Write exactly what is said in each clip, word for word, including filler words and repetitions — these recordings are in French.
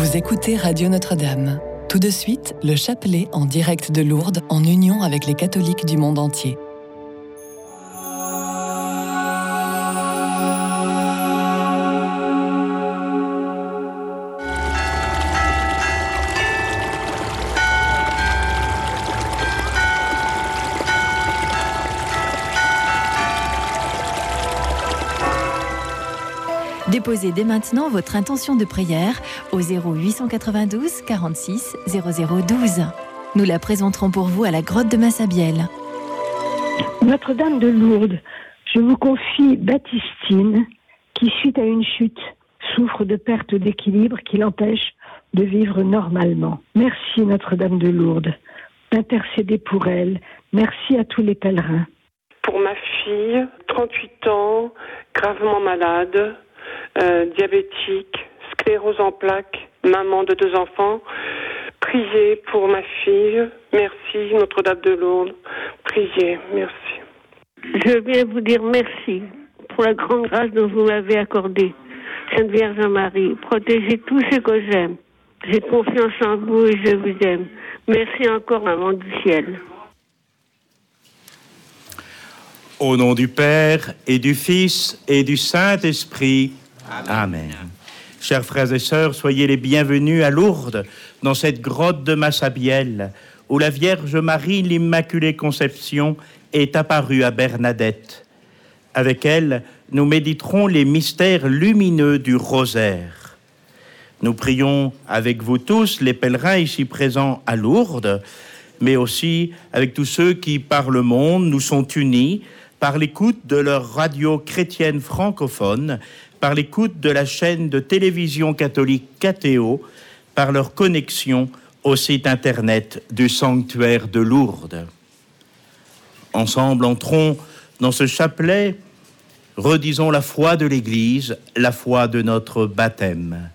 Vous écoutez Radio Notre-Dame. Tout de suite, le chapelet en direct de Lourdes, en union avec les catholiques du monde entier. Déposez dès maintenant votre intention de prière au zéro huit cent quatre-vingt-douze quarante-six zéro zéro douze. Nous la présenterons pour vous à la grotte de Massabielle. Notre-Dame de Lourdes, je vous confie Baptistine, qui suite à une chute souffre de perte d'équilibre qui l'empêche de vivre normalement. Merci Notre-Dame de Lourdes d'intercéder pour elle. Merci à tous les pèlerins. Pour ma fille, trente-huit ans, gravement malade, Euh, diabétique, sclérose en plaques, maman de deux enfants. Priez pour ma fille. Merci, Notre-Dame de Lourdes. Priez, merci. Je viens vous dire merci pour la grande grâce dont vous m'avez accordée. Sainte Vierge Marie, protégez tous ceux que j'aime. J'ai confiance en vous et je vous aime. Merci encore, maman du ciel. Au nom du Père et du Fils et du Saint-Esprit. Amen. Amen. Chers frères et sœurs, soyez les bienvenus à Lourdes, dans cette grotte de Massabielle, où la Vierge Marie, l'Immaculée Conception, est apparue à Bernadette. Avec elle, nous méditerons les mystères lumineux du rosaire. Nous prions avec vous tous, les pèlerins ici présents à Lourdes, mais aussi avec tous ceux qui, par le monde, nous sont unis par l'écoute de leur radio chrétienne francophone, par l'écoute de la chaîne de télévision catholique K T O, par leur connexion au site internet du sanctuaire de Lourdes. Ensemble, entrons dans ce chapelet, redisons la foi de l'Église, la foi de notre baptême.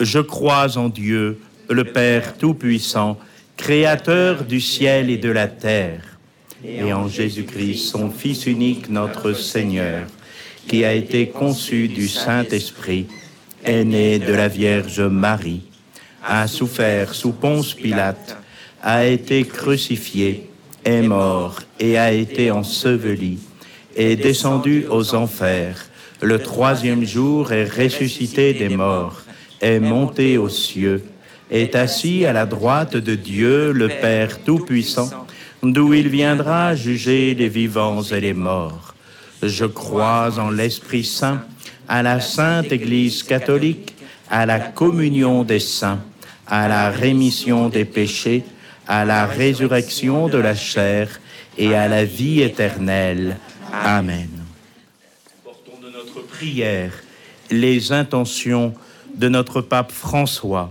Je crois en Dieu, le Père Tout-Puissant, Créateur du ciel et de la terre, et en Jésus-Christ, son Fils unique, notre Seigneur, qui a été conçu du Saint-Esprit, est né de la Vierge Marie, a souffert sous Ponce Pilate, a été crucifié, est mort et a été enseveli, est descendu aux enfers, le troisième jour est ressuscité des morts, est monté aux cieux, est assis à la droite de Dieu, le Père Tout-Puissant, d'où il viendra juger les vivants et les morts. Je crois en l'Esprit Saint, à la Sainte Église catholique, à la communion des saints, à la rémission des péchés, à la résurrection de la chair et à la vie éternelle. Amen. Portons de notre prière les intentions de notre pape François.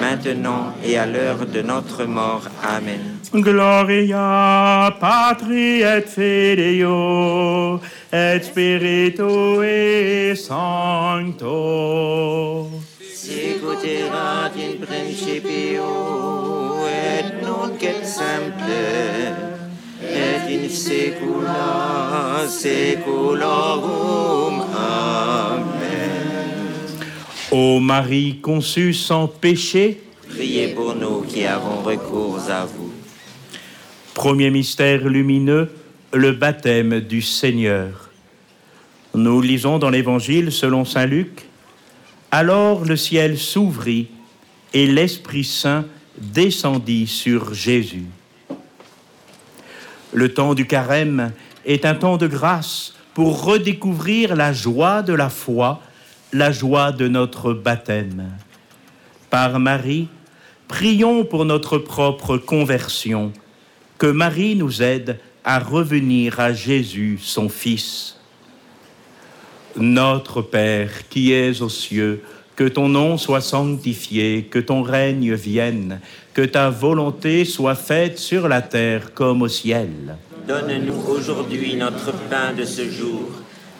maintenant et à l'heure de notre mort. Amen. Gloria Patri et Filio et Spiritui Sancto. Sicut erat in principio et nunc et semper et in secula seculorum. Amen. Ô Marie conçue sans péché, priez pour nous qui avons recours à vous. Premier mystère lumineux, le baptême du Seigneur. Nous lisons dans l'Évangile selon saint Luc. Alors le ciel s'ouvrit et l'Esprit Saint descendit sur Jésus. Le temps du carême est un temps de grâce pour redécouvrir la joie de la foi, la joie de notre baptême. Par Marie, prions pour notre propre conversion, que Marie nous aide à revenir à Jésus, son Fils. Notre Père, qui es aux cieux, que ton nom soit sanctifié, que ton règne vienne, que ta volonté soit faite sur la terre comme au ciel. Donne-nous aujourd'hui notre pain de ce jour.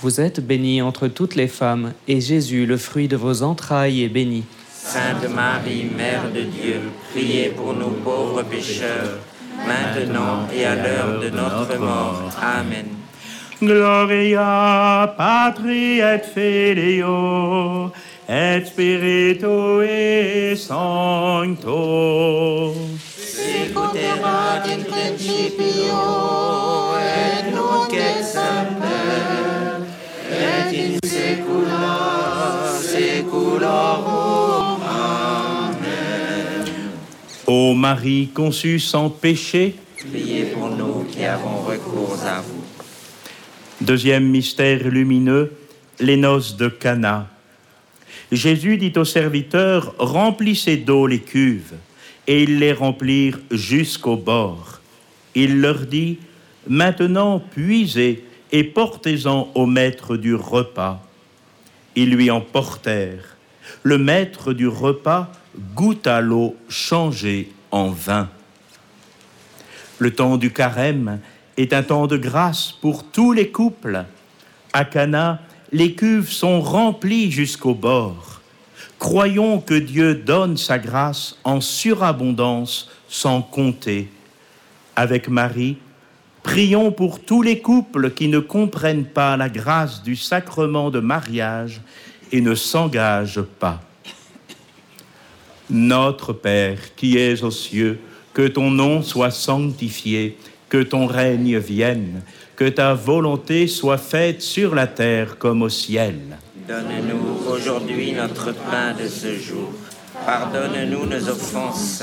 Vous êtes bénie entre toutes les femmes, et Jésus, le fruit de vos entrailles, est béni. Sainte Marie, Mère de Dieu, priez pour nous pauvres pécheurs, maintenant et à l'heure de notre mort. Amen. Gloria Patri et Filio et Spiritui Sancto. Sic ut erat in principio et nunc et semper et in saecula saeculorum. Ô Marie conçue sans péché, priez pour nous qui avons recours à vous. Deuxième mystère lumineux, les noces de Cana. Jésus dit aux serviteurs, remplissez d'eau les cuves, et ils les remplirent jusqu'au bord. Il leur dit, maintenant puisez et portez-en au maître du repas. Ils lui en portèrent. Le maître du repas goûte à l'eau changée en vin. Le temps du carême est un temps de grâce pour tous les couples. À Cana, les cuves sont remplies jusqu'au bord. Croyons que Dieu donne sa grâce en surabondance, sans compter. Avec Marie, prions pour tous les couples qui ne comprennent pas la grâce du sacrement de mariage et ne s'engagent pas. Notre Père qui es aux cieux, que ton nom soit sanctifié, que ton règne vienne, que ta volonté soit faite sur la terre comme au ciel. Donne-nous aujourd'hui notre pain de ce jour. Pardonne-nous nos offenses,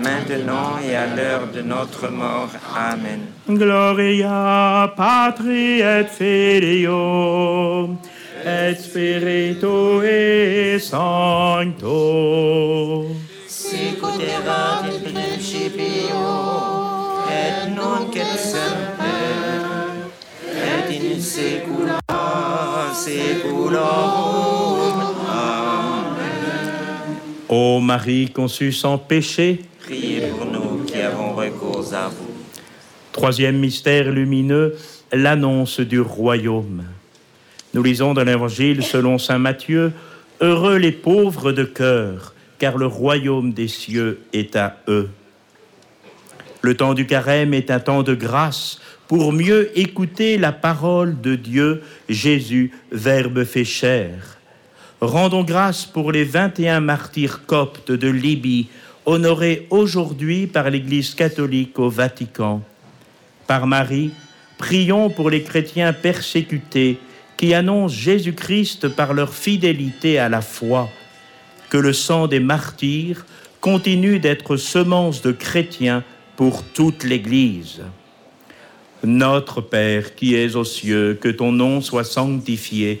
maintenant et à l'heure de notre mort. Amen. Gloria Patri et Filio, et Spiritui Sancto. Sic ut erat in principio, et nunc et semper, et in saecula saeculorum. Amen. Ô Marie conçue sans péché, priez pour nous qui avons recours à vous. Troisième mystère lumineux, l'annonce du royaume. Nous lisons dans l'Évangile selon saint Matthieu, « Heureux les pauvres de cœur, car le royaume des cieux est à eux. » Le temps du carême est un temps de grâce pour mieux écouter la parole de Dieu, Jésus, Verbe fait chair. Rendons grâce pour les vingt et un martyrs coptes de Libye, honorés aujourd'hui par l'Église catholique au Vatican. Par Marie, prions pour les chrétiens persécutés qui annoncent Jésus-Christ par leur fidélité à la foi. Que le sang des martyrs continue d'être semence de chrétiens pour toute l'Église. Notre Père qui es aux cieux, que ton nom soit sanctifié,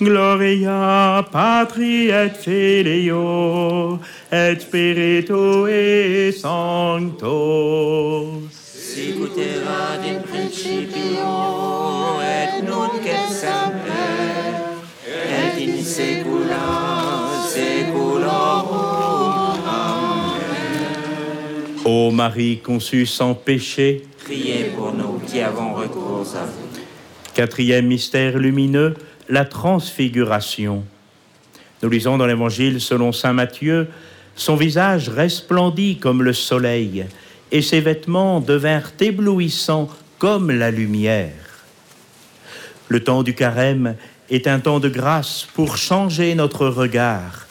Gloria Patri et Filio et Spiritui Sancto. Sicut erat in principio et nunc et semper et in saecula saeculorum. Amen. Ô Marie conçue sans péché, priez pour nous qui avons recours à vous. Quatrième mystère lumineux, la transfiguration. Nous lisons dans l'Évangile selon saint Matthieu, « Son visage resplendit comme le soleil, et ses vêtements devinrent éblouissants comme la lumière. » Le temps du carême est un temps de grâce pour changer notre regard.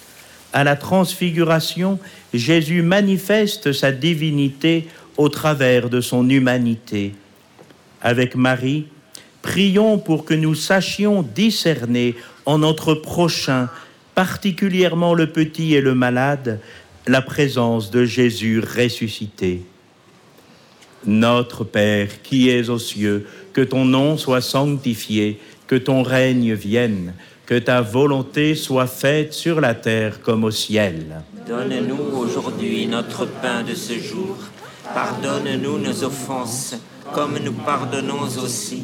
À la transfiguration, Jésus manifeste sa divinité au travers de son humanité. Avec Marie, prions pour que nous sachions discerner en notre prochain, particulièrement le petit et le malade, la présence de Jésus ressuscité. Notre Père, qui es aux cieux, que ton nom soit sanctifié, que ton règne vienne, que ta volonté soit faite sur la terre comme au ciel. Donne-nous aujourd'hui notre pain de ce jour. Pardonne-nous nos offenses, comme nous pardonnons aussi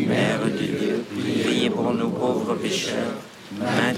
Mère de Dieu, priez pour nous pauvres pécheurs,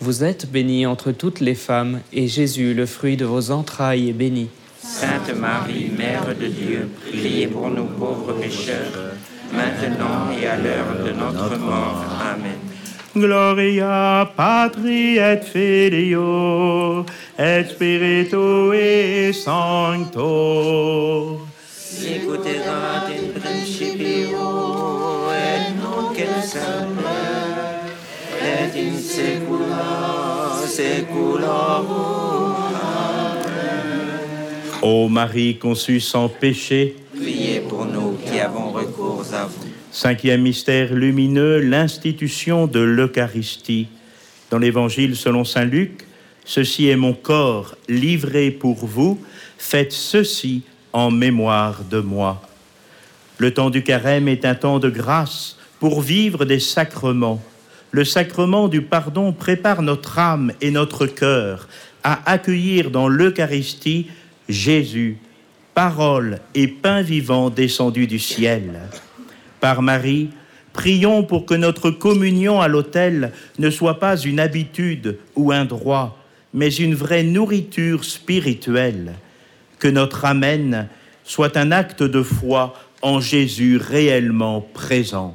Vous êtes bénie entre toutes les femmes, et Jésus, le fruit de vos entrailles, est béni. Sainte Marie, Mère de Dieu, priez pour nous pauvres pécheurs, maintenant et à l'heure de notre mort. Amen. Gloria Patri et Filio et Spiritui Sancto. Sicut erat in principio et nunc et semper et in saecula saeculorum. Amen. Ô Marie conçue sans péché, priez pour nous qui avons recours à vous. Cinquième mystère lumineux, l'institution de l'Eucharistie. Dans l'Évangile selon saint Luc, « Ceci est mon corps livré pour vous, faites ceci en mémoire de moi. » Le temps du carême est un temps de grâce pour vivre des sacrements. Le sacrement du pardon prépare notre âme et notre cœur à accueillir dans l'Eucharistie Jésus, parole et pain vivant descendu du ciel. Par Marie, prions pour que notre communion à l'autel ne soit pas une habitude ou un droit, mais une vraie nourriture spirituelle. Que notre Amen soit un acte de foi en Jésus réellement présent.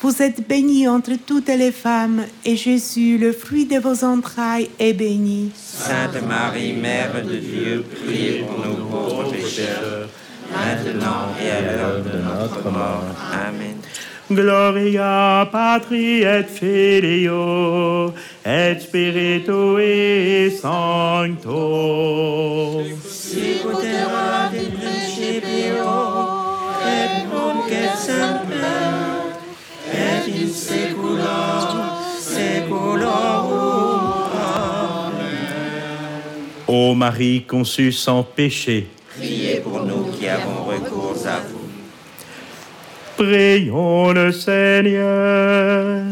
Vous êtes bénie entre toutes les femmes, et Jésus, le fruit de vos entrailles, est béni. Sainte Marie, Mère de Dieu, priez pour nous pauvres pécheurs, maintenant et à l'heure de notre mort. Amen. Gloria Patri et Filio et Spiritui Sancto. Si potera in principio et nunc et semper et in saecula saeculorum. Amen. Ô Marie conçue sans péché, priez pour nous qui avons recours à vous. Prions le Seigneur.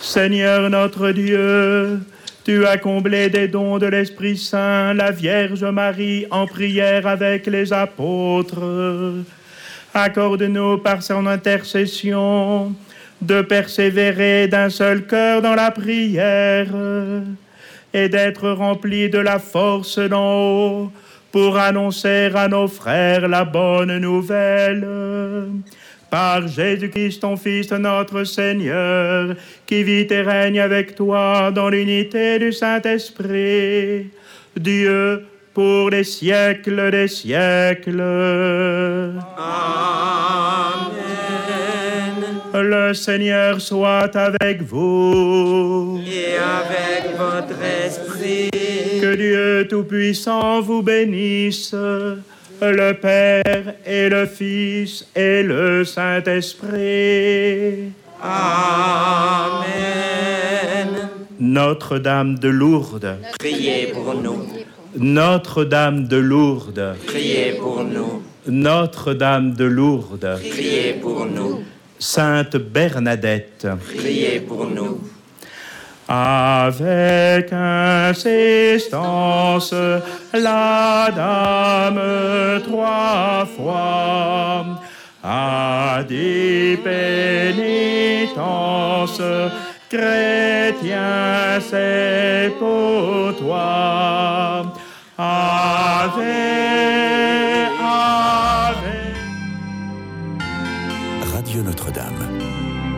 Seigneur notre Dieu, tu as comblé des dons de l'Esprit Saint la Vierge Marie en prière avec les apôtres. Accorde-nous par son intercession de persévérer d'un seul cœur dans la prière et d'être remplis de la force d'en haut pour annoncer à nos frères la bonne nouvelle. Par Jésus-Christ, ton Fils, notre Seigneur, qui vit et règne avec toi dans l'unité du Saint-Esprit, Dieu pour les siècles des siècles. Amen. Le Seigneur soit avec vous. Et avec votre esprit. Que Dieu Tout-Puissant vous bénisse, le Père et le Fils et le Saint-Esprit. Amen. Notre-Dame de Lourdes, priez pour nous. Notre-Dame de Lourdes, priez pour nous. Notre-Dame de Lourdes, priez pour nous. Sainte Bernadette, priez pour nous. Avec insistance, la dame trois fois à des pénitences. Chrétien, c'est pour toi. Ave, Ave. Radio Notre-Dame.